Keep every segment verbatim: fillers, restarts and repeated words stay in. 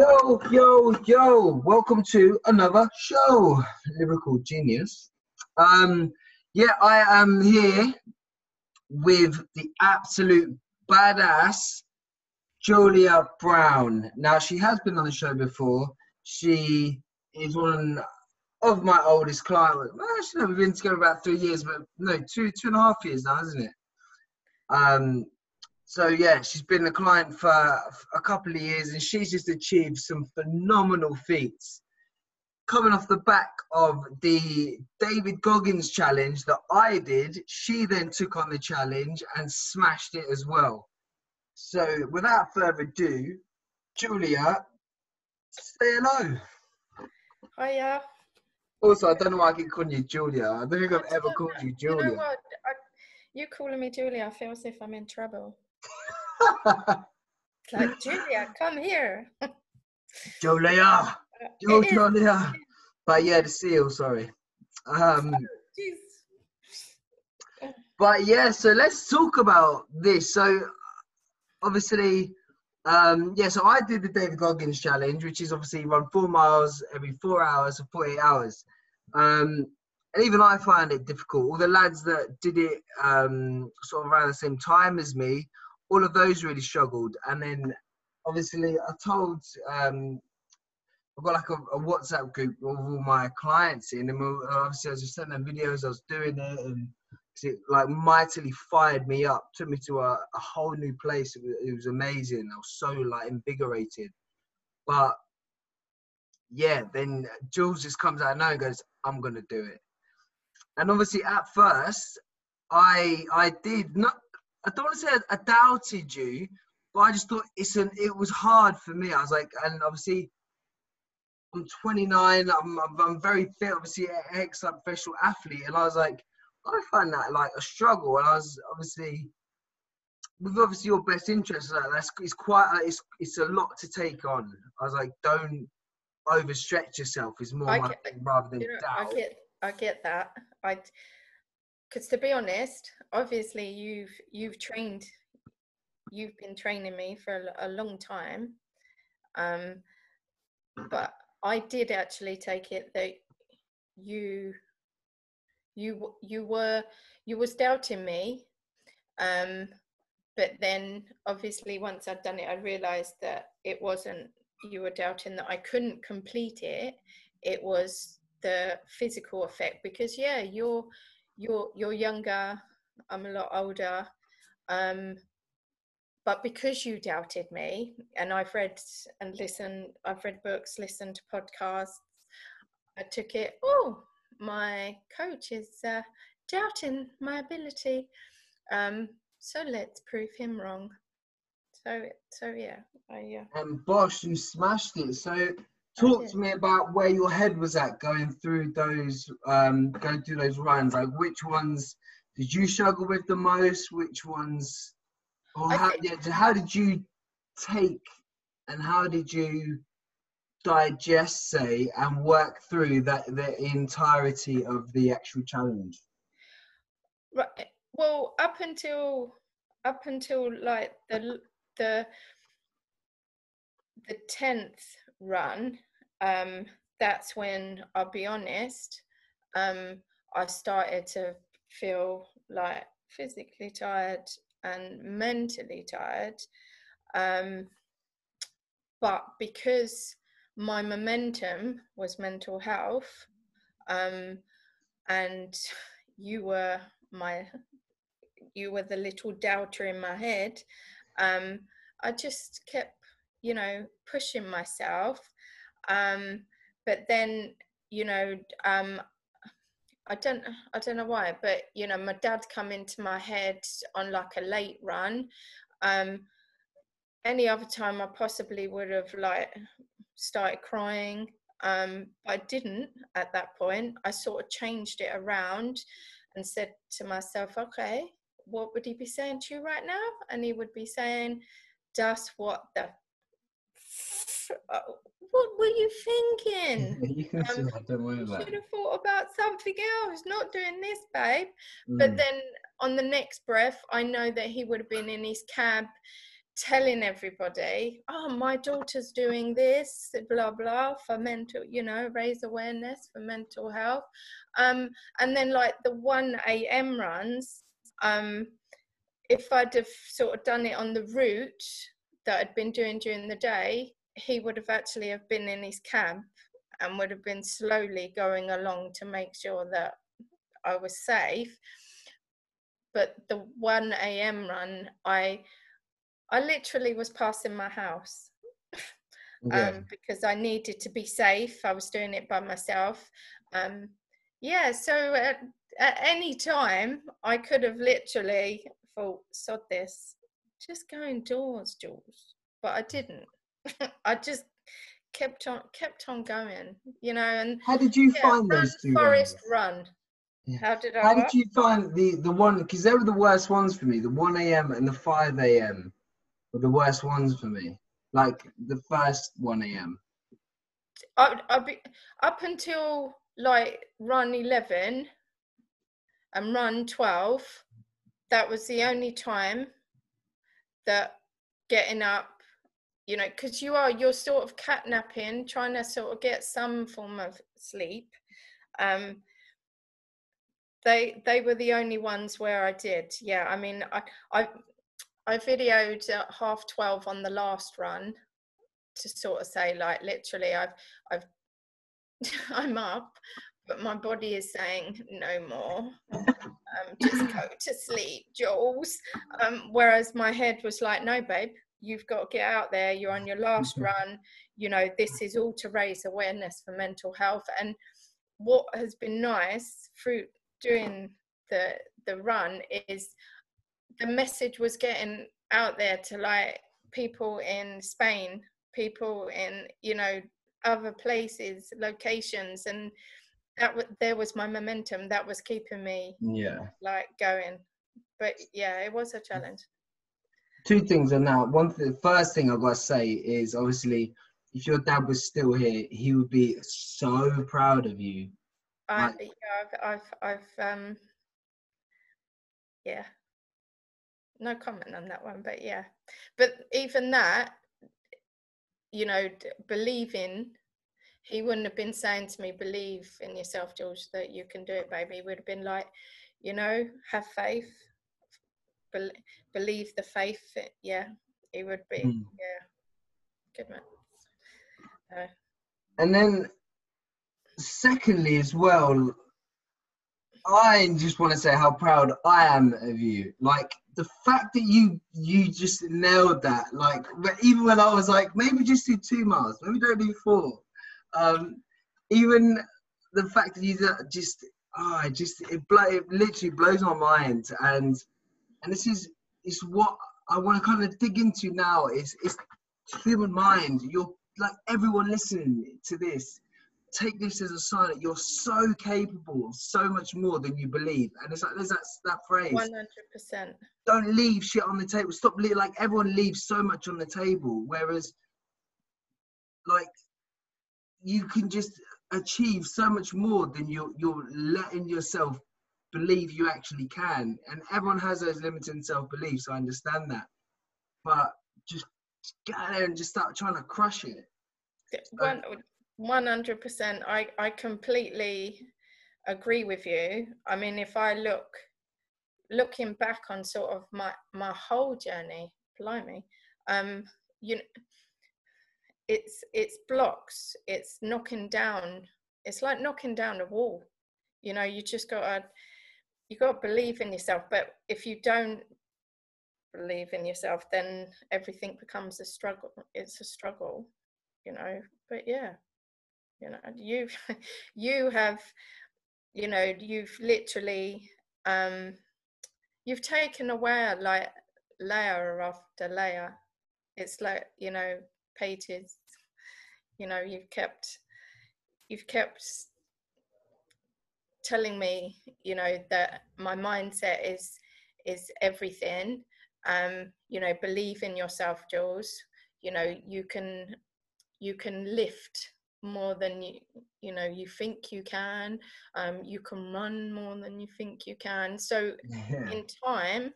Yo, yo, yo, welcome to another show, Lyrical Genius. Um, yeah, I am here with the absolute badass Julia Brown. Now, she has been on the show before. She is one of my oldest clients. Well, actually, we've been together about three years, but no, two, two and a half years now, isn't it? Um, So, yeah, she's been a client for a couple of years and she's just achieved some phenomenal feats. Coming off the back of the David Goggins challenge that I did, she then took on the challenge and smashed it as well. So, without further ado, Julia, say hello. Hiya. Also, I don't know why I keep calling you Julia. I don't think I've ever called you Julia. You know what? I, you calling me Julia, I feel as if I'm in trouble. It's like, Julia, come here. Julia, Julia. But yeah, the seal, sorry. Um, oh, but yeah, so let's talk about this. So obviously, um, yeah, so I did the David Goggins challenge, which is obviously run four miles every four hours for forty-eight hours. Um, and even I find it difficult. All the lads that did it um, sort of around the same time as me, all of those really struggled. And then obviously I told, um, I've got like a, a WhatsApp group with all my clients in, and obviously I was just sending them videos, I was doing it, and it like mightily fired me up, took me to a, a whole new place. It was, it was amazing. I was so like invigorated. But yeah, then Jules just comes out of nowhere and goes, I'm going to do it. And obviously at first I, I did not, I don't want to say I doubted you, but I just thought it's an, it was hard for me. I was like, and obviously I'm twenty-nine, I'm, I'm, I'm very fit, obviously an ex-professional athlete. And I was like, I find that like a struggle. And I was obviously, with obviously your best interest, like that's, it's quite, it's, it's a lot to take on. I was like, don't overstretch yourself is more my thing rather than you know, doubt. I get, I get that. I, Because to be honest, obviously you've you've trained, you've been training me for a, a long time, um, but I did actually take it that you you you were you was doubting me, um, but then obviously once I'd done it, I realised that it wasn't you were doubting that I couldn't complete it. It was the physical effect because yeah, you're. You're, you're younger, I'm a lot older, um, but because you doubted me, and I've read and listened, I've read books, listened to podcasts, I took it, oh, my coach is uh, doubting my ability, um, so let's prove him wrong. So, so yeah. I, uh, and bosh, you smashed it. So talk to me about where your head was at going through those, um, going through those runs. Like, which ones did you struggle with the most? Which ones, or how, yeah, how did you take and how did you digest, say, and work through that the entirety of the actual challenge? Right. Well, up until up until like the the the tenth run. Um, that's when, I'll be honest, um, I started to feel like physically tired and mentally tired. Um, but because my momentum was mental health, um, and you were my, you were the little doubter in my head, um, I just kept, you know, pushing myself. Um, but then, you know, um, I don't, I don't know why, but, you know, my dad come into my head on like a late run. Um, any other time I possibly would have like started crying. Um, but I didn't at that point. I sort of changed it around and said to myself, okay, what would he be saying to you right now? And he would be saying, just what the, what were you thinking? You can um, that, don't worry about. Should have thought about something else, not doing this, babe. Mm. But then on the next breath, I know that he would have been in his cab telling everybody, oh, my daughter's doing this, blah, blah, for mental, you know, raise awareness for mental health. Um, and then like the one a.m. runs, um, if I'd have sort of done it on the route that I'd been doing during the day, he would have actually have been in his camp and would have been slowly going along to make sure that I was safe. But the one a.m. run, I I literally was passing my house yeah. um, because I needed to be safe. I was doing it by myself. Um, yeah, so at, at any time, I could have literally thought, sod this, just go indoors, Jules. But I didn't. I just kept on kept on going, you know. And how did you yeah, find those two forest ones? Run yeah. how did I how run? Did you find the the one, because they were the worst ones for me, the one a.m. and the five a.m. were the worst ones for me, like the first one a.m. I I'd be up until like run eleven and run twelve. That was the only time that getting up, you know, because you are, you're sort of catnapping, trying to sort of get some form of sleep. Um, they they were the only ones where I did. Yeah, I mean, I I, I videoed at half twelve on the last run to sort of say, like, literally, I've I've I'm up, but my body is saying no more. Um, just go to sleep, Jules. Um, whereas my head was like, no, babe. You've got to get out there. You're on your last run. You know, this is all to raise awareness for mental health. And what has been nice through doing the the run is the message was getting out there to like people in Spain, people in, you know, other places, locations, and that w- there was my momentum that was keeping me yeah like going. But yeah, it was a challenge. Two things on that. One, th- the first thing I've got to say is, obviously, if your dad was still here, he would be so proud of you. I, like, yeah, I've, I've, I've, um, yeah, no comment on that one, but yeah. But even that, you know, d- believing, he wouldn't have been saying to me, believe in yourself, George, that you can do it, baby. He would have been like, you know, have faith. Be- believe the faith, it, yeah, it would be, mm. yeah, good man. Uh, and then, secondly, as well, I just want to say how proud I am of you. Like the fact that you you just nailed that. Like even when I was like, maybe just do two miles, maybe don't do four. Um, even the fact that you just, ah, oh, just it, blo- it literally blows my mind. And. And this is is what I want to kind of dig into now. Is is human mind. You're like, everyone listening to this, take this as a sign that you're so capable of so much more than you believe. And it's like there's that that phrase. One hundred percent. Don't leave shit on the table. Stop leave, like everyone leaves so much on the table. Whereas, like, you can just achieve so much more than you're you're letting yourself believe you actually can. And everyone has those limiting self-beliefs, I understand that, but just get out there and just start trying to crush it. One hundred percent I I completely agree with you. I mean, if I look looking back on sort of my my whole journey, blimey, um you know, it's it's blocks, it's knocking down, it's like knocking down a wall, you know. You just gotta you got to believe in yourself. But if you don't believe in yourself, then everything becomes a struggle. It's a struggle, you know. But yeah, you know, you, you have, you know, you've literally, um, you've taken away like layer after layer. It's like, you know, pages, you know, you've kept, you've kept telling me, you know, that my mindset is is everything. Um you know, believe in yourself, Jules. You know, you can you can lift more than you you know you think you can. Um you can run more than you think you can. So yeah. In time,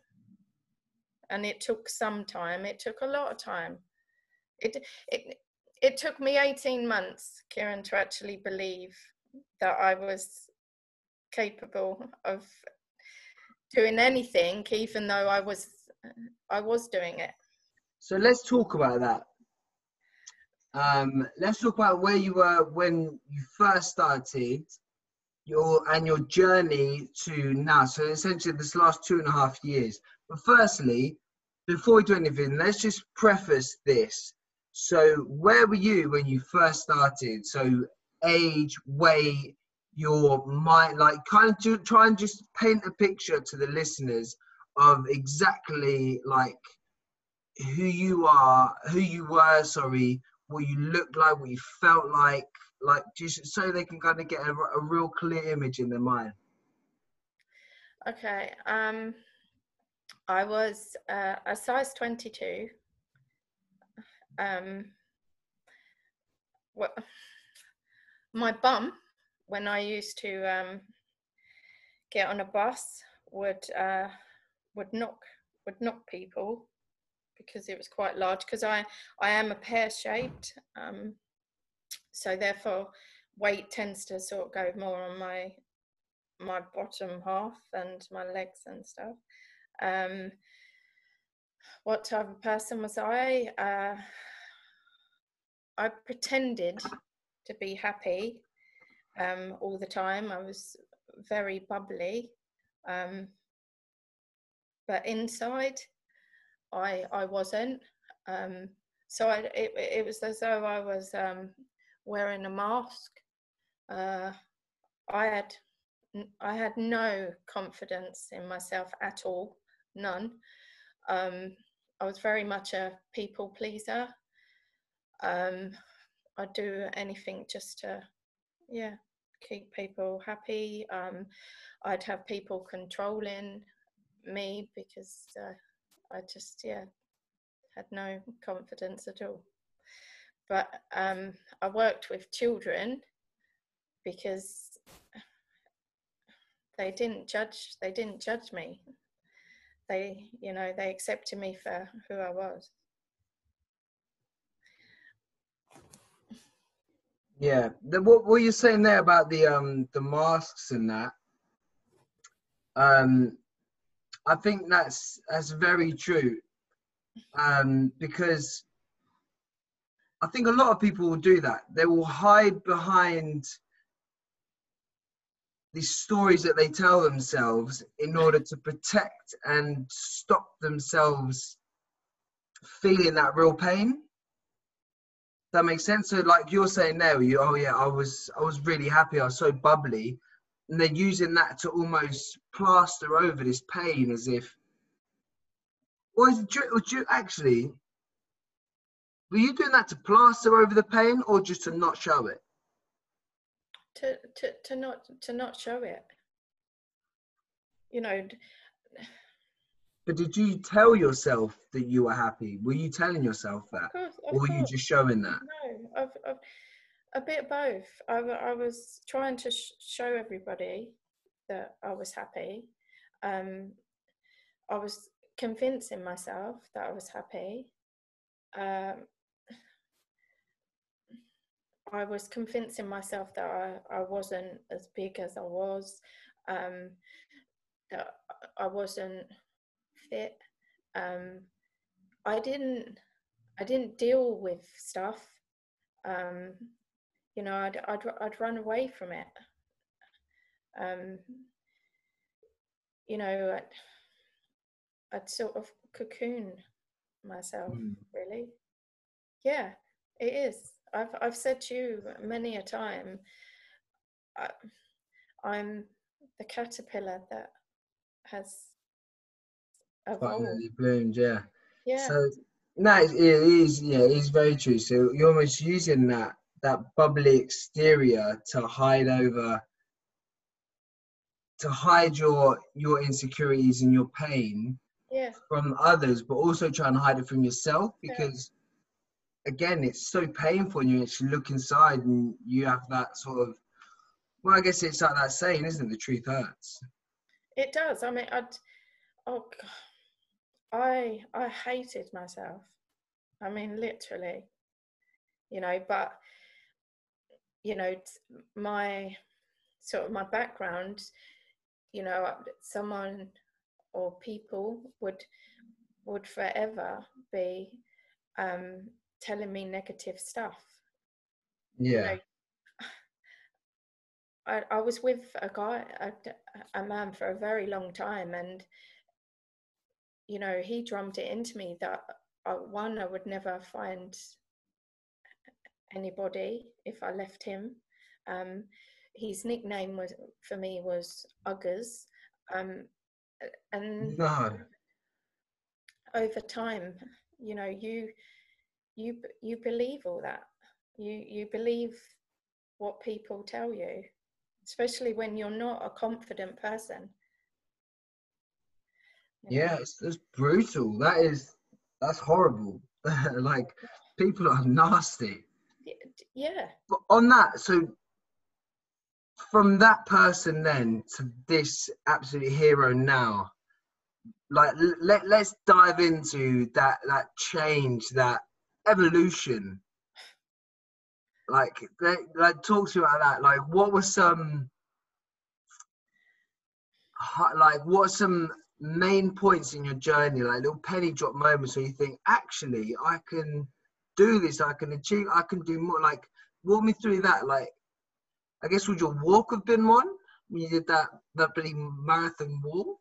and it took some time. It took a lot of time. It it it took me eighteen months, Kieran, to actually believe that I was capable of doing anything, even though I was I was doing it. So let's talk about that. Um, let's talk about where you were when you first started, your and your journey to now. So essentially this last two and a half years. But firstly, before we do anything, let's just preface this. So where were you when you first started? So age, weight, your mind, like kind of do, try and just paint a picture to the listeners of exactly like who you are, who you were, sorry, what you looked like, what you felt like, like just so they can kind of get a, a real clear image in their mind. Okay. Um, I was uh, a size twenty-two. Um, what, my bum, when I used to um, get on a bus, would uh, would knock would knock people because it was quite large. Because I I am a pear shaped, um, so therefore weight tends to sort of go more on my my bottom half and my legs and stuff. Um, what type of person was I? Uh, I pretended to be happy um, all the time. I was very bubbly, um, but inside, I I wasn't. Um, so I, it it was as though I was um, wearing a mask. Uh, I had I had no confidence in myself at all. None. Um, I was very much a people pleaser. Um, I'd do anything just to, yeah, keep people happy. Um, I'd have people controlling me because uh, I just, yeah, had no confidence at all. But um, I worked with children because they didn't judge. They didn't judge me. They, you know, they accepted me for who I was. Yeah. The, what were you saying there about the um the masks and that? Um, I think that's that's very true. Um, because I think a lot of people will do that. They will hide behind these stories that they tell themselves in order to protect and stop themselves feeling that real pain. That makes sense. So like you're saying there, you, oh yeah, I was, I was really happy. I was so bubbly. And they're using that to almost plaster over this pain as if, or is it, would you actually, were you doing that to plaster over the pain or just to not show it? To, to to not to not show it, you know. But did you tell yourself that you were happy? Were you telling yourself that, of course, of or were course. you just showing that? No, I've, I've, a bit of both. I, I was trying to sh- show everybody that I was happy. Um, I was convincing myself that I was happy. Um, I was convincing myself that I, I wasn't as big as I was, um, that I wasn't fit. Um, I didn't, I didn't deal with stuff. Um, you know, I'd, I'd, I'd run away from it. Um, you know, I'd, I'd sort of cocoon myself, mm. really. Yeah, it is. I've I've said to you many a time, I, I'm the caterpillar that has evolved. Bloomed, yeah. Yeah. So no, it is. Yeah, it is very true. So you're almost using that that bubbly exterior to hide over, to hide your your insecurities and your pain, yeah, from others, but also trying to hide it from yourself because. Yeah. Again, it's so painful and you actually look inside and you have that sort of, well, I guess it's like that saying, isn't it? The truth hurts. It does. I mean, I'd, oh, God. I I hated myself. I mean, literally, you know, but, you know, my sort of my background, you know, someone or people would would forever be um, telling me negative stuff. Yeah. You know, I, I was with a guy, a, a man for a very long time, and, you know, he drummed it into me that I, one, I would never find anybody if I left him. Um, his nickname was for me was Uggers. Um, and no. Over time, you know, you you you believe all that. You you believe what people tell you, especially when you're not a confident person. You know? Yeah, it's, it's brutal. That is, that's horrible. Like, people are nasty. Yeah. But on that, so from that person then to this absolute hero now, like, let, let's dive into that, that change, that evolution. Like, they, like, talk to you about that. Like, what were some, like, what are some main points in your journey, like little penny drop moments where you think, actually, I can do this, I can achieve, I can do more. Like, walk me through that. Like, I guess, would your walk have been one when you did that, that bloody marathon walk?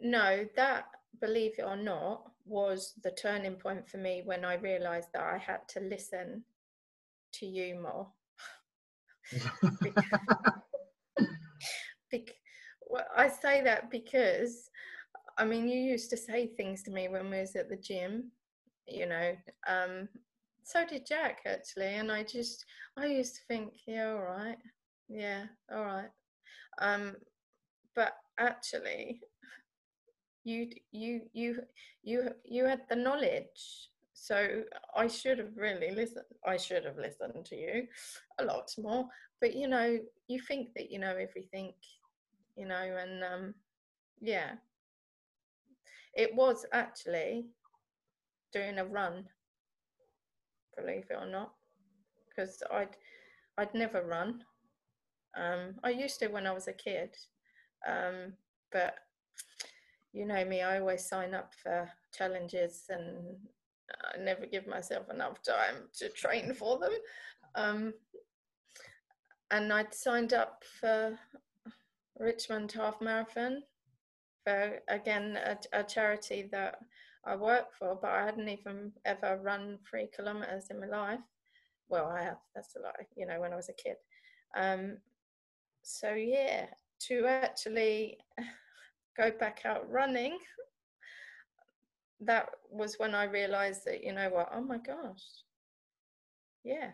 No, that, believe it or not, was the turning point for me when I realised that I had to listen to you more. because, because, well, I say that because, I mean, you used to say things to me when we was at the gym, you know, um, so did Jack, actually, and I just, I used to think, yeah, all right, yeah, all right, um, but actually, you, you, you, you, you had the knowledge. So I should have really listened. I should have listened to you a lot more. But, you know, you think that you know everything, you know, and um, yeah. It was actually doing a run, believe it or not, because I'd, I'd never run. Um, I used to when I was a kid, um, but you know me, I always sign up for challenges and I never give myself enough time to train for them. Um, and I'd signed up for Richmond Half Marathon for, again, a, a charity that I work for, but I hadn't even ever run three kilometres in my life. Well, I have, that's a lie, you know, when I was a kid. Um, so, yeah, to actually go back out running, that was when I realised that, you know what, oh my gosh, yeah,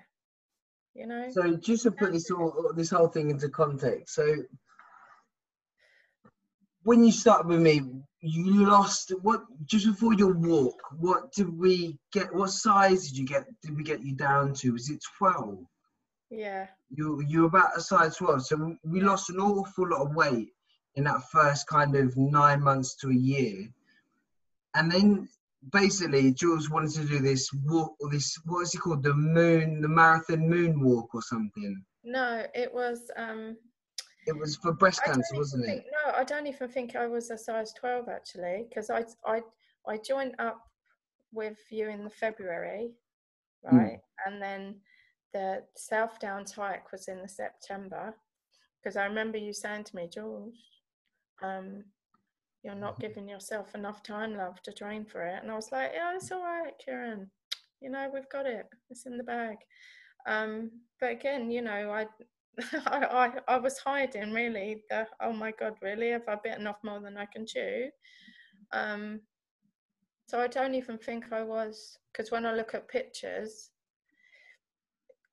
you know. So just to put this all, this whole thing into context, so when you started with me, you lost, what, just before your walk, what did we get, what size did you get, did we get you down to, was it twelve? Yeah. You, you were about a size twelve, so we lost an awful lot of weight in that first kind of nine months to a year. And then basically Jules wanted to do this walk, or this, what is it called? The moon, the marathon moon walk or something. No, it was, um, it was for breast cancer, wasn't it? No, I don't even think I was a size twelve actually. Cause I, I, I joined up with you in the February, right? Mm. And then the South Downs hike was in the September. Cause I remember you saying to me, Jules, um, you're not giving yourself enough time, love, to train for it. And I was like, yeah, it's all right, Kieran. You know, we've got it. It's in the bag. Um, but again, you know, I, I, I, I was hiding really the, oh my God, really? Have I bitten off more than I can chew? Um, so I don't even think I was, because when I look at pictures,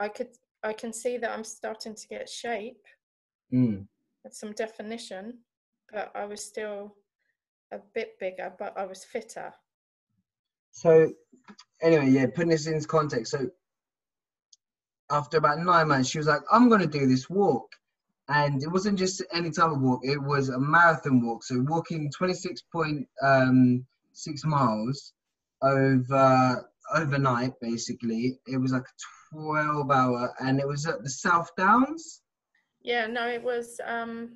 I could, I can see that I'm starting to get shape, mm. and some definition, but I was still a bit bigger, but I was fitter. So anyway, yeah, putting this into context. So after about nine months, she was like, I'm going to do this walk. And it wasn't just any type of walk, it was a marathon walk. So walking twenty-six point six um, miles over overnight, basically. It was like a twelve hour, and it was at the South Downs. Yeah, no, it was, um,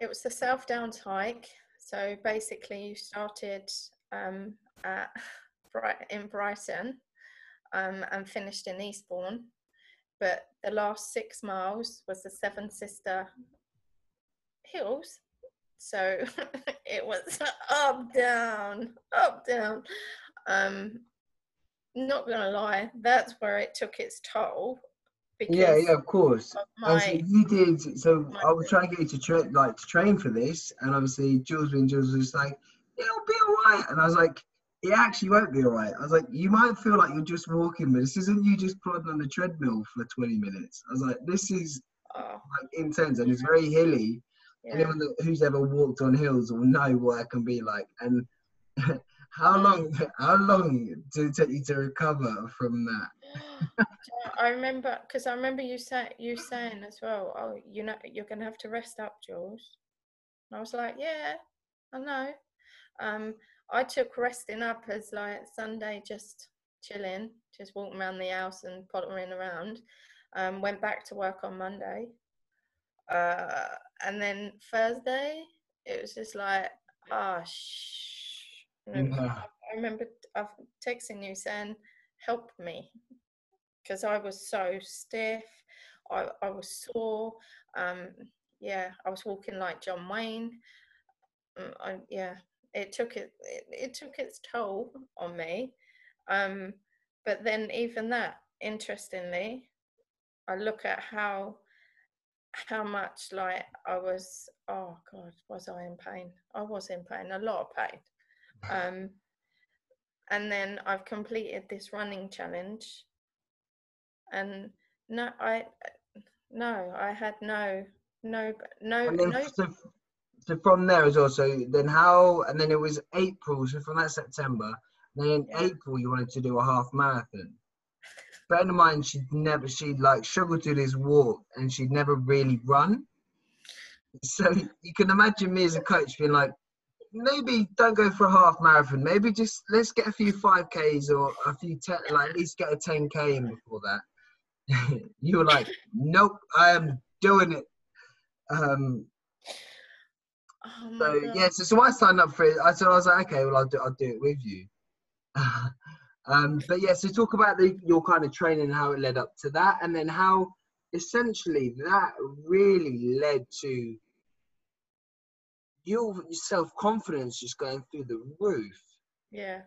it was the South Downs hike. So basically you started um, at Bright- in Brighton um, and finished in Eastbourne. But the last six miles was the Seven Sister Hills. So it was up, down, up, down. Um, not going to lie, that's where it took its toll. Because yeah, yeah, of course. Of my, so you did, so I was trying to get you to, tra- like, to train for this. And obviously, Jules and Jules was like, it'll be all right. And I was like, it actually won't be all right. I was like, you might feel like you're just walking, but this isn't you just plodding on the treadmill for twenty minutes. I was like, this is oh. like, intense, and it's very hilly. Yeah. Anyone that, who's ever walked on hills will know what it can be like. And how long, how long did it take you to recover from that? I remember, because I remember you say, you saying as well, oh, you know, you're going to have to rest up, Jules. And I was like, yeah, I know. Um, I took resting up as like Sunday, just chilling, just walking around the house and pottering around. Um, went back to work on Monday. Uh, and then Thursday, it was just like, ah, oh, shh. No. I remember I've texting you saying, help me. Because I was so stiff. I, I was sore. Um, yeah, I was walking like John Wayne. Um, I, yeah. It took it, it, it took its toll on me. Um, but then even that, interestingly, I look at how, how much like I was, oh God, was I in pain? I was in pain, a lot of pain. Um, and then I've completed this running challenge, and no, I, no, I had no, no, no, no. So from there as well, so then how, and then it was April, so from that September, then in yeah. April you wanted to do a half marathon. Bear in mind, she'd never, she'd like struggled to this walk, and she'd never really run. So you can imagine me as a coach being like, maybe don't go for a half marathon, maybe just let's get a few five Ks or a few, ten, like at least get a ten K in before that. You were like, nope, I am doing it. Um... Oh so God. yeah, so, so I signed up for it. I so I was like, okay, well I'll do I'll do it with you. um, but yeah, so talk about the, your kind of training and how it led up to that, and then how essentially that really led to your self confidence just going through the roof. Yeah,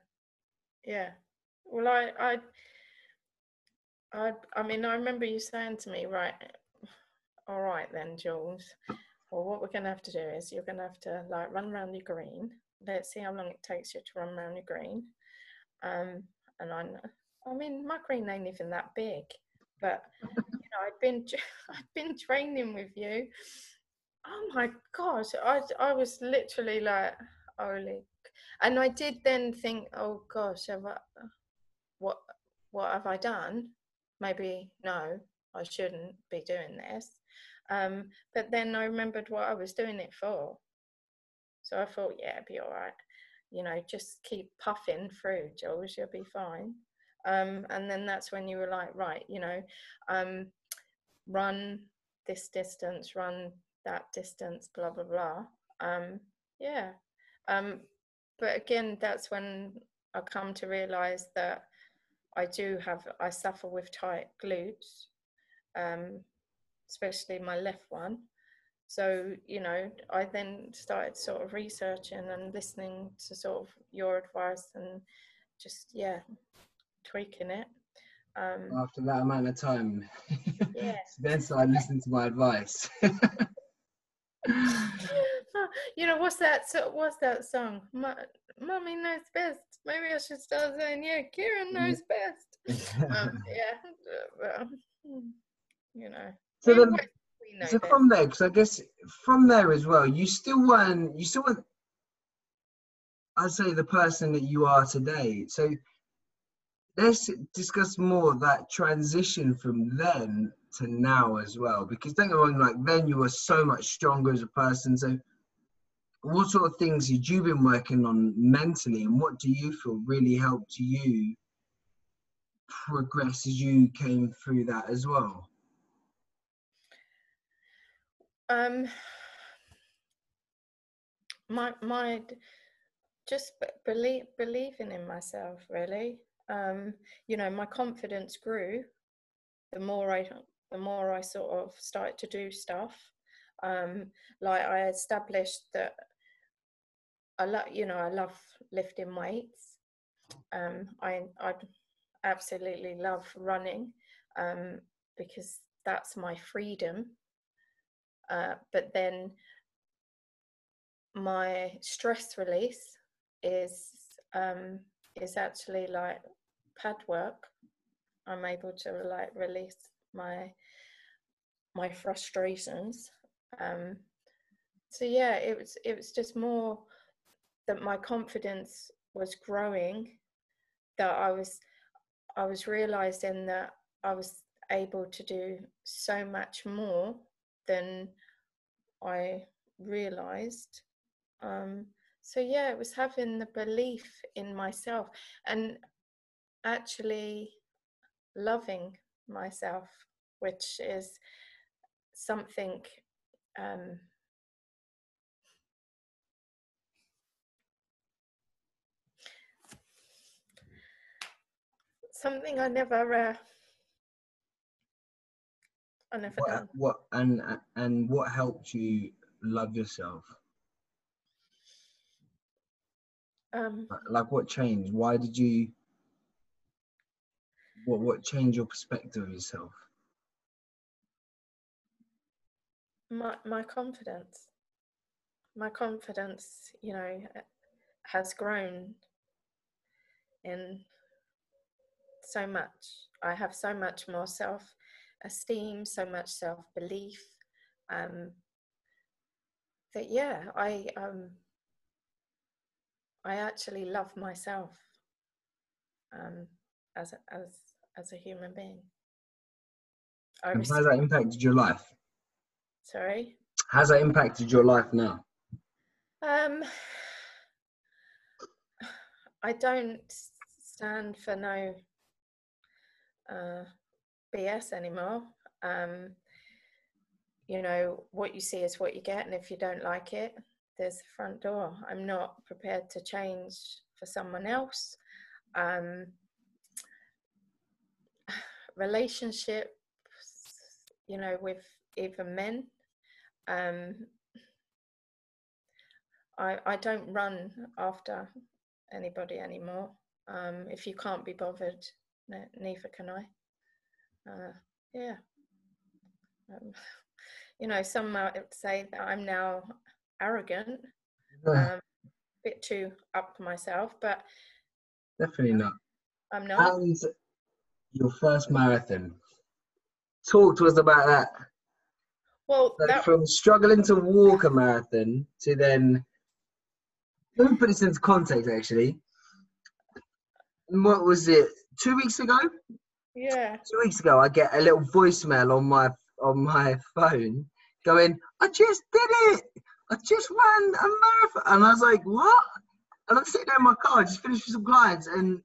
yeah. Well, I, I, I, I mean, I remember you saying to me, right, all right then, Jules. Well, what we're going to have to do is you're going to have to like run around your green. Let's see how long it takes you to run around your green. Um, and I, I mean, my green ain't even that big, but you know, I've been, I've been training with you. Oh my gosh, I, I was literally like, holy, and I did then think, oh gosh, have I, what, what have I done? Maybe no, I shouldn't be doing this. Um, but then I remembered what I was doing it for. So I thought, yeah, it'd be all right. You know, just keep puffing through, Jules, you'll be fine. Um, and then that's when you were like, right, you know, um, run this distance, run that distance, blah, blah, blah. Um, yeah. Um, but again, that's when I come to realise that I do have, I suffer with tight glutes. Um, especially my left one. So, you know, I then started sort of researching and listening to sort of your advice and just, yeah, tweaking it. Um, After that amount of time, yeah. Then started listening to my advice. You know, what's that, what's that song? Mummy knows best. Maybe I should start saying, yeah, Kieran knows best. um, yeah, um, you know. So then, so from there, because I guess from there as well, you still weren't, you still weren't, I'd say, the person that you are today. So let's discuss more that transition from then to now as well? Because don't get me wrong, like then you were so much stronger as a person. So what sort of things had you been working on mentally, and what do you feel really helped you progress as you came through that as well? Um, my, my, just believe, believing in myself, really. Um, you know, my confidence grew the more I, the more I sort of started to do stuff. Um, like I established that I love, you know, I love lifting weights. Um, I, I absolutely love running, um, because that's my freedom. Uh, but then my stress release is um, is actually like pad work. I'm able to like release my my frustrations. Um, so yeah, it was it was just more that my confidence was growing, that I was I was realizing that I was able to do so much more than I realized. Um, so yeah, it was having the belief in myself and actually loving myself, which is something um something I never uh, I never what, done. What and and what helped you love yourself? Um like what changed? Why did you what what changed your perspective of yourself? My, my confidence, my confidence, you know, has grown in so much. I have so much more self-esteem, so much self-belief, um, that, yeah, I, um, I actually love myself, um, as, a, as, as a human being. I and how has that impacted your life? Sorry? How's that impacted your life now? Um, I don't stand for no uh, B S anymore. Um, you know, what you see is what you get, and if you don't like it, there's the front door. I'm not prepared to change for someone else. Um, relationships, you know, with even men. Um, I, I don't run after anybody anymore. Um, if you can't be bothered, ne neither can I. Uh, yeah. Um, you know, some might say that I'm now arrogant, no. um, a bit too up myself, but definitely not. I'm not. And your first marathon. Talk to us about that. Well, so that, from struggling to walk a marathon to then, let me put this into context actually. What was it? Two weeks ago? Yeah. Two weeks ago, I get a little voicemail on my on my phone going, "I just did it! I just ran a marathon!" And I was like, "What?" And I'm sitting there in my car, just finishing some clients, and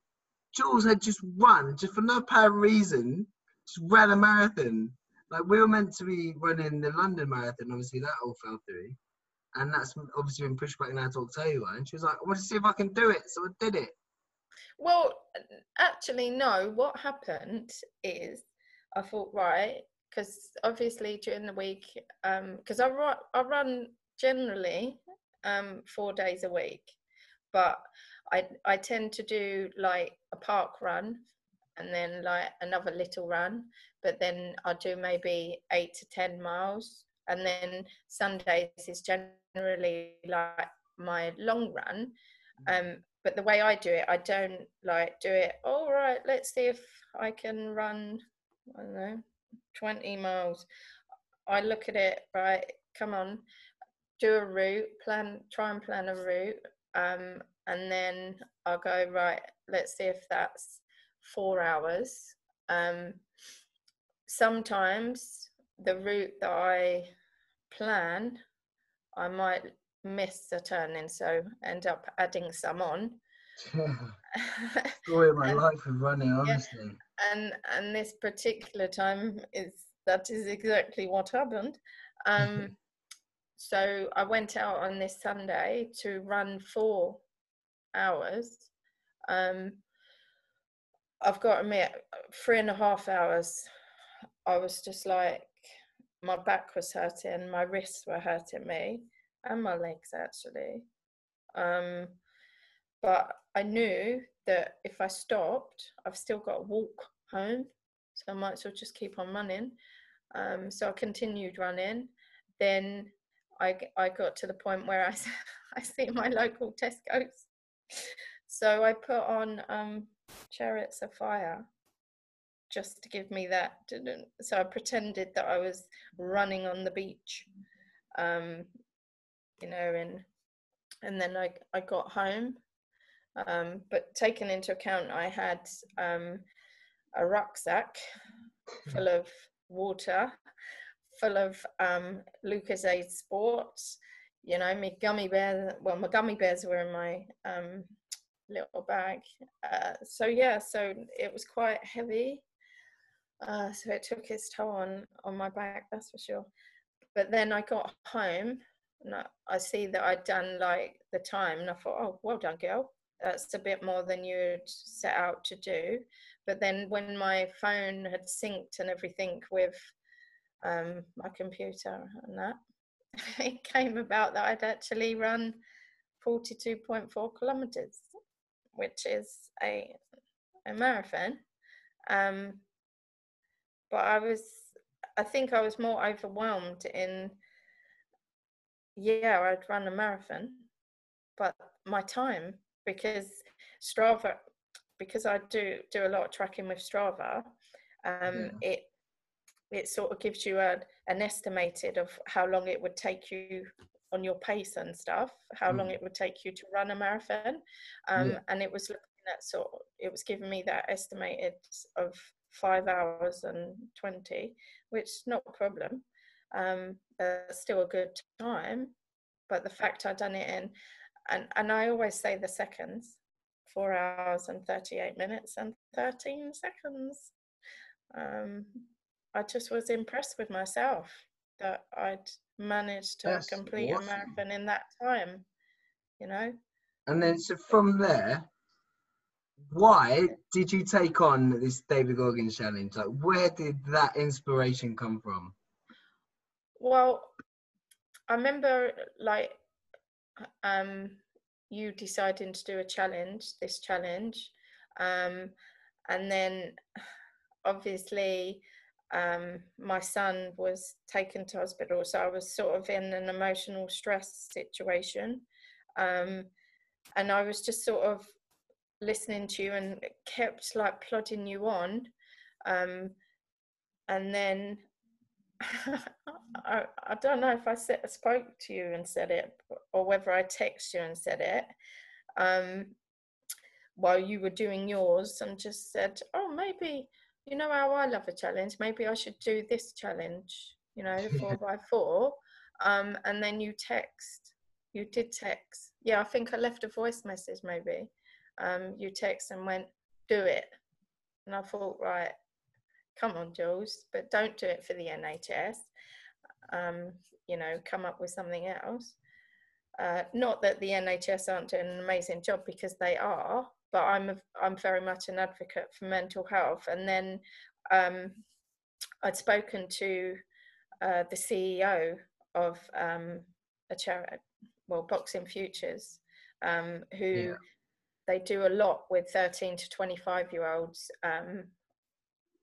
Jules had just run, just for no apparent reason, just ran a marathon. Like, we were meant to be running the London Marathon, obviously that all fell through. And that's obviously been pushed back now to October. And she was like, "I want to see if I can do it." So I did it. Well, actually, no. What happened is I thought, right, because obviously during the week, because um, I, I run generally um, four days a week. But I, I tend to do, like, a park run, and then like another little run, but then I'll do maybe eight to ten miles. And then Sundays is generally like my long run. Um, but the way I do it, I don't like do it, all right, let's see if I can run, I don't know, twenty miles. I look at it, right, come on, do a route, plan, try and plan a route. Um, and then I'll go, right, let's see if that's four hours, um, sometimes the route that I plan, I might miss a turn in, so end up adding some on. Story of my and, life of running, honestly. Yeah, and and this particular time is that is exactly what happened. Um, so I went out on this Sunday to run four hours. Um, I've got to admit, three and a half hours, I was just like, my back was hurting, my wrists were hurting me, and my legs actually. Um, but I knew that if I stopped, I've still got to walk home, so I might as well just keep on running. Um, so I continued running. Then I, I got to the point where I, I see my local Tesco's. So I put on um, Chariots of Fire just to give me that. So I pretended that I was running on the beach, um, you know, and and then I, I got home. Um, but taking into account I had um, a rucksack full of water, full of um, Lucas Aid sports, you know, my gummy bears, well, my gummy bears were in my um, little bag. Uh, so, yeah, so it was quite heavy. Uh, so it took its toll on, on my back, that's for sure. But then I got home and I, I see that I'd done like the time and I thought, oh, well done, girl. That's a bit more than you'd set out to do. But then when my phone had synced and everything with um, my computer and that, it came about that I'd actually run forty-two point four kilometres, which is a, a marathon. Um, but I was, I think I was more overwhelmed in, yeah, I'd run a marathon, but my time, because Strava, because I do do a lot of tracking with Strava, um, yeah. it it sort of gives you a, an estimated of how long it would take you on your pace and stuff, how mm. long it would take you to run a marathon. Um, yeah. And it was looking at sort of, it was giving me that estimated of five hours and twenty, which is not a problem. Um, that's still a good time. But the fact I'd done it in, and, and I always say the seconds, four hours and thirty-eight minutes and thirteen seconds. Um, I just was impressed with myself that I'd managed to That's complete awesome. a marathon in that time, you know. And then, so from there, why did you take on this David Goggins challenge? Like, where did that inspiration come from? Well, I remember, like, um, you deciding to do a challenge, this challenge, um, and then, obviously, um my son was taken to hospital, so I was sort of in an emotional stress situation, um and I was just sort of listening to you and kept like plodding you on, um and then I, I don't know if I said, spoke to you and said it, or whether I texted you and said it, um while you were doing yours, and just said, oh, maybe, you know how I love a challenge, maybe I should do this challenge, you know, four by four. Um, and then you text, you did text. Yeah, I think I left a voice message maybe. Um, you text and went, do it. And I thought, right, come on, Jules, but don't do it for the N H S. Um, you know, come up with something else. Uh, not that the N H S aren't doing an amazing job, because they are, but I'm a, I'm very much an advocate for mental health. And then um, I'd spoken to uh, the C E O of um, a charity, well, Boxing Futures, um, who yeah. they do a lot with thirteen to twenty-five year olds, um,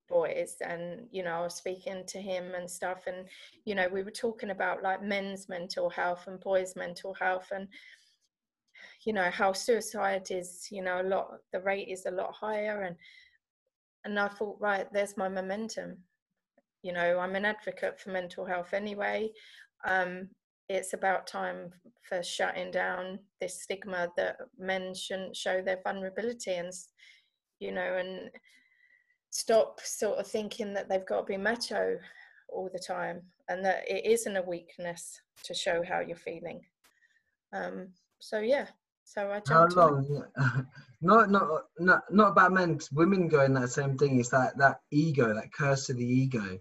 boys. And, you know, I was speaking to him and stuff, and, you know, we were talking about like men's mental health and boys' mental health, and, you know, how suicide is, you know, a lot, the rate is a lot higher. And and I thought, right, there's my momentum. You know, I'm an advocate for mental health anyway. Um, it's about time for shutting down this stigma that men shouldn't show their vulnerability, and, you know, and stop sort of thinking that they've got to be macho all the time, and that it isn't a weakness to show how you're feeling. Um, so yeah, so I jumped. How long? not, not, not, not about men. Cause women go in that same thing. It's that that ego, that curse of the ego.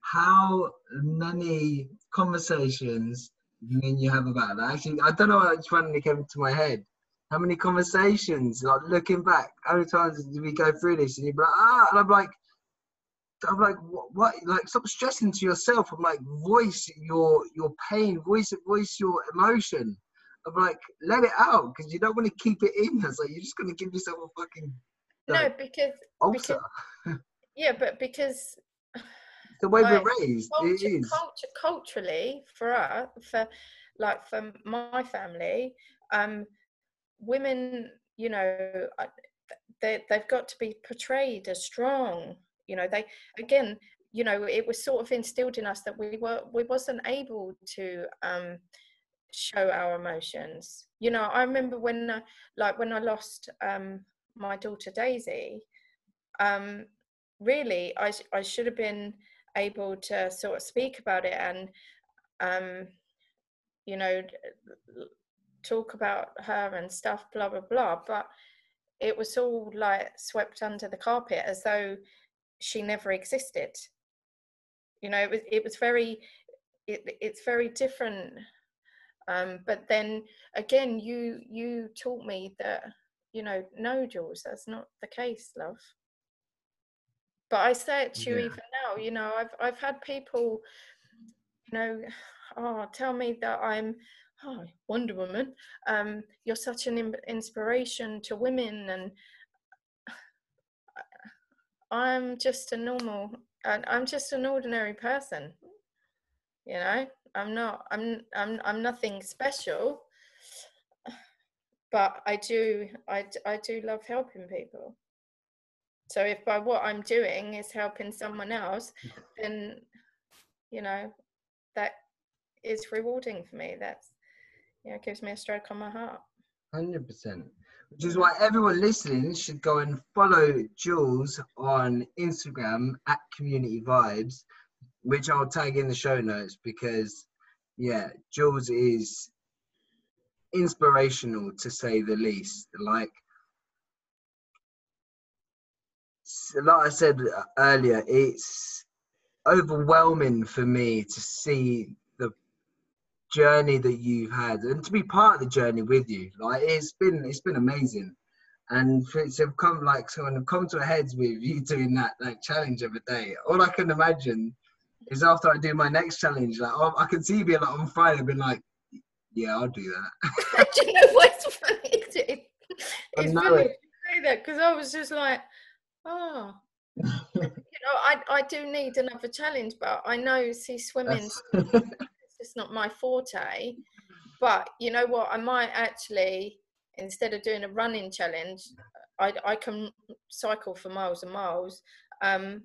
How many conversations you mean you have about that? Actually, I don't know what randomly came to my head. How many conversations, like looking back, how many times did we go through this? And you'd be like, ah, and I'm like, I'm like, what, what? Like, stop stressing to yourself. I'm like, voice your your pain, voice voice your emotion. I'm like, let it out, because you don't want to keep it in. It's like, you're just going to give yourself a fucking like, no, because ulcer. Because, yeah, but because the way like, we're raised, culture, it is culture, culturally for us, for like for my family, um. women, you know, they, they've got to be portrayed as strong, you know, they, again, you know, it was sort of instilled in us that we were, we wasn't able to um, show our emotions. You know, I remember when, uh, like when I lost um, my daughter Daisy, um, really, I, I should have been able to sort of speak about it and, um, you know, talk about her and stuff, blah blah blah, but it was all like swept under the carpet as though she never existed. You know, it was it was very it, it's very different, um but then again, you you taught me that, you know, no, Jules, that's not the case, love. But I say it to yeah. you even now, you know, I've I've had people, you know, oh, tell me that I'm oh, Wonder Woman, um, you're such an inspiration to women, and I'm just a normal, I'm just an ordinary person, you know, I'm not, I'm, I'm, I'm nothing special, but I do, I, I do love helping people. So if by what I'm doing is helping someone else, then, you know, that is rewarding for me. That's, yeah, it gives me a stroke on my heart. one hundred percent. Which is why everyone listening should go and follow Jules on Instagram at Community Vibes, which I'll tag in the show notes, because, yeah, Jules is inspirational to say the least. Like, like I said earlier, it's overwhelming for me to see journey that you've had and to be part of the journey with you. Like, it's been it's been amazing, and it's come like so and come to a head with you doing that like challenge every day. All I can imagine is after I do my next challenge, like I can see you being like on Friday being like, yeah, I'll do that. Do you know what's funny? It's, it, it's funny it. to say that, because I was just like, oh, you know, I I do need another challenge, but I know see swimming. It's not my forte, but you know what, I might actually, instead of doing a running challenge, I, I can cycle for miles and miles. um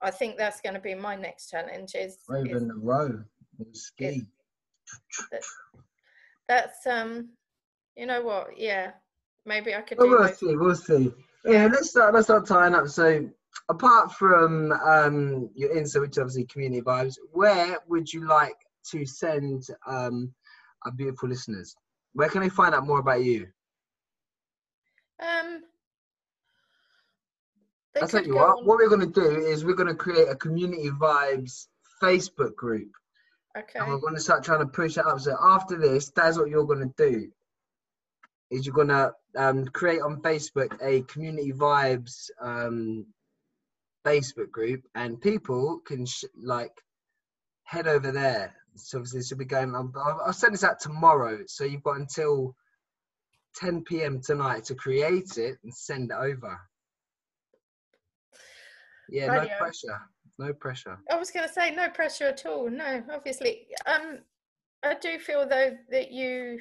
I think that's going to be my next challenge, is even the row and ski. That's um you know what, yeah, maybe I could do we'll see we'll see yeah, let's start let's start tying up. So apart from um your Insta, which obviously Community Vibes, where would you like to send um our beautiful listeners? Where can they find out more about you? Um I tell you what, on... what we're going to do is we're going to create a Community Vibes Facebook group. Okay. And we're going to start trying to push it up. So after this, that's what you're going to do, is you're going to um create on Facebook a Community Vibes um Facebook group, and people can sh- like head over there. So obviously this will be going, I'll, I'll send this out tomorrow, so you've got until ten p.m. tonight to create it and send it over. Yeah, no Radio. pressure no pressure I was gonna say no pressure at all. No, obviously, um I do feel though that you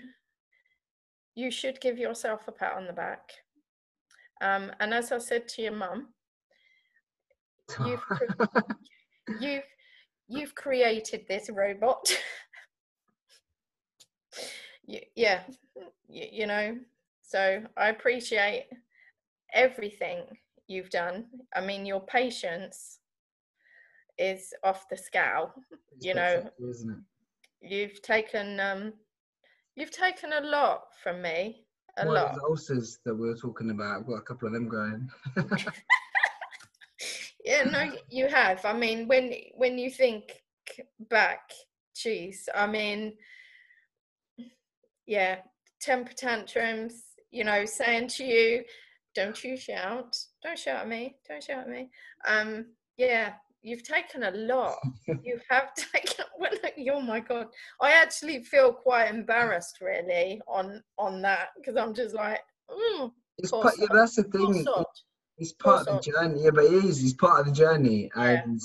you should give yourself a pat on the back, um and as I said to your mum, you've you've you've created this robot. you, yeah you, you know, so I appreciate everything you've done. I mean, your patience is off the scale. It's you know, sexy, isn't it? You've taken um, you've taken a lot from me. A well, lot. The ulcers that we were talking about, I've got a couple of them going. Yeah, no, you have. I mean, when when you think back, geez, I mean, yeah, temper tantrums. You know, saying to you, "Don't you shout! Don't shout at me! Don't shout at me!" Um, yeah. You've taken a lot. You have taken, well, oh my God. I actually feel quite embarrassed really on, on that, because I'm just like, mm, it's part, yeah, that's the thing. It's, it's part of the journey. Yeah, but it is. It's part of the journey. And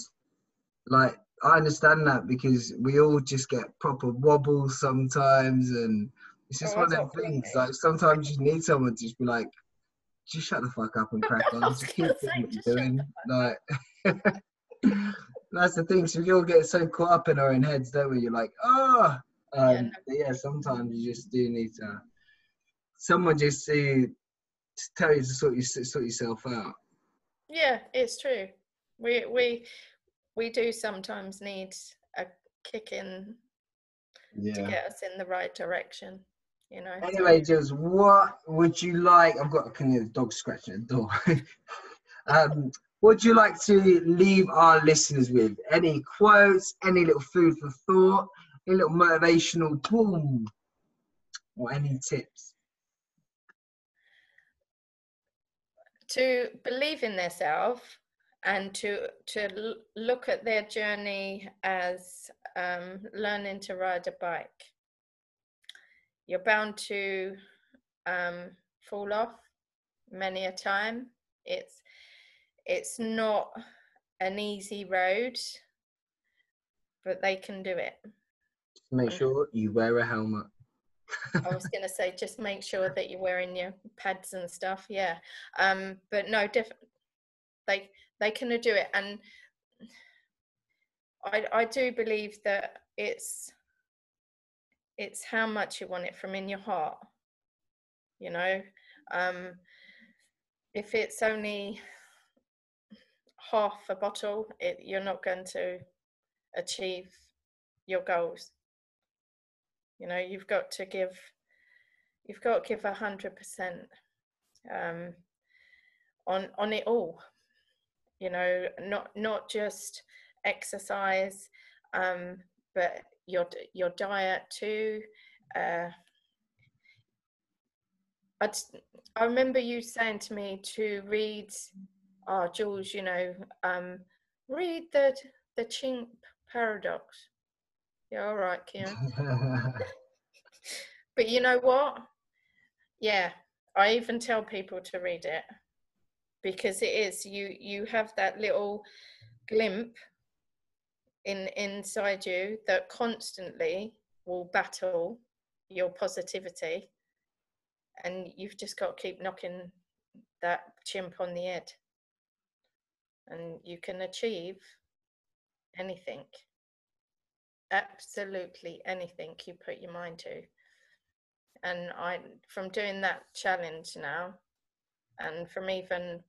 yeah. like, I understand that, because we all just get proper wobbles sometimes. And it's just oh, one of those things. Like, sometimes you need someone to just be like, just shut the fuck up and crack on. Just keep doing what you're doing. Like, that's the thing. So we all get so caught up in our own heads, don't we? You're like, oh, um, yeah, no. But yeah, sometimes you just do need to someone just to, to tell you to sort, you sort yourself out. Yeah, it's true. We we we do sometimes need a kick in yeah. to get us in the right direction. You know. Anyway, Jules, what would you like? I've got a dog scratching at the door. um. Would you like to leave our listeners with any quotes, any little food for thought, any little motivational tool, or any tips? To believe in themselves and to to look at their journey as um, learning to ride a bike. You're bound to um, fall off many a time. It's It's not an easy road, but they can do it. Make sure you wear a helmet. I was going to say, just make sure that you're wearing your pads and stuff. Yeah. Um, but no, def- they, they can do it. And I, I do believe that it's, it's how much you want it from in your heart, you know, um, if it's only half a bottle, it, you're not going to achieve your goals. You know, you've got to give, you've got to give a hundred percent um, on on it all. You know, not not just exercise, um, but your your diet too. Uh, I I remember you saying to me to read. Oh, Jules, you know, um, read the the Chimp Paradox. Yeah, all right, Kieran. But you know what? Yeah, I even tell people to read it, because it is you. You have that little glimpse in inside you that constantly will battle your positivity, and you've just got to keep knocking that chimp on the head. And you can achieve anything, absolutely anything you put your mind to. And I, from doing that challenge now, and from even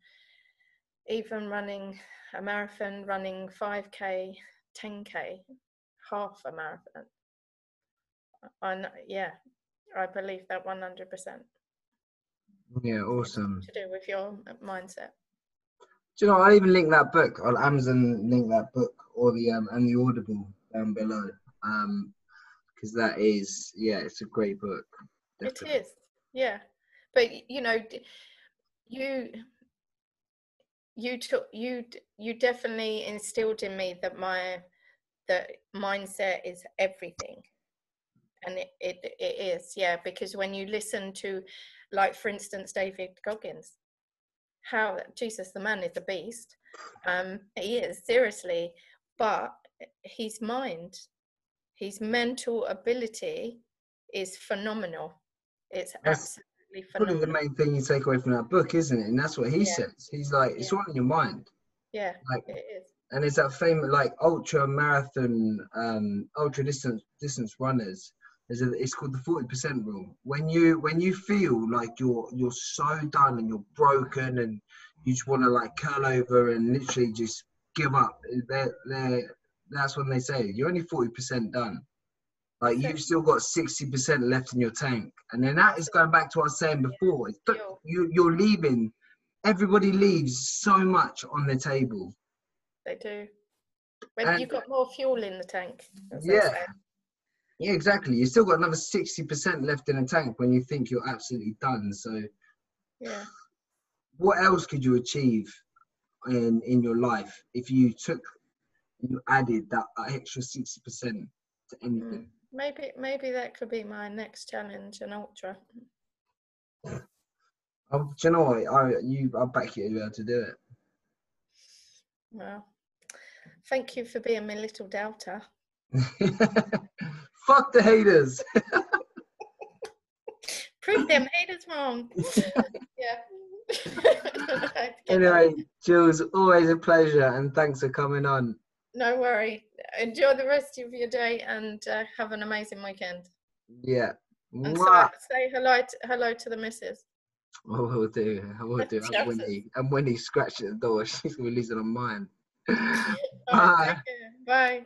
even running a marathon, running five K, ten K, half a marathon. I yeah, I believe that one hundred percent. Yeah, awesome. To do with your mindset. Do you know, I'll even link that book on Amazon, link that book or the um, and the Audible down below, because um, that is, yeah, it's a great book. Definitely. It is, yeah. But, you know, you you took you you definitely instilled in me that my that mindset is everything, and it, it it is, yeah. Because when you listen to, like, for instance, David Goggins. How Jesus, the man is a beast. Um, he is, seriously, but his mind, his mental ability is phenomenal. It's that's absolutely phenomenal. Probably the main thing you take away from that book, isn't it? And that's what he yeah. says. He's like, it's yeah. all in your mind. Yeah, like, it is. And it's that famous, like, ultra marathon, um, ultra distance distance runners. A, it's called the forty percent rule. When you when you feel like you're you're so done and you're broken and you just want to like curl over and literally just give up. They're, they're, that's when they say you're only forty percent done. Like you've still got sixty percent left in your tank. And then that is going back to what I was saying before. It's, you, you're leaving. Everybody leaves so much on the table. They do. When and, you've got more fuel in the tank. Yeah. Yeah, exactly. You've still got another sixty percent left in the tank when you think you're absolutely done. So yeah. What else could you achieve in, in your life if you took, you added that extra sixty percent to anything? Mm. Maybe maybe that could be my next challenge, an ultra. Oh, do you know what? I, you, I back you to be able to do it. Well, thank you for being my little doubter. Fuck the haters. Prove them haters wrong. Yeah. Anyway, Jules, always a pleasure, and thanks for coming on. No worry. Enjoy the rest of your day and uh, have an amazing weekend. Yeah. And so say hello to, hello to the missus. Oh, I will do. I will do. And when he, and when he scratches the door, she's going to be losing her mind. Bye. Right, bye.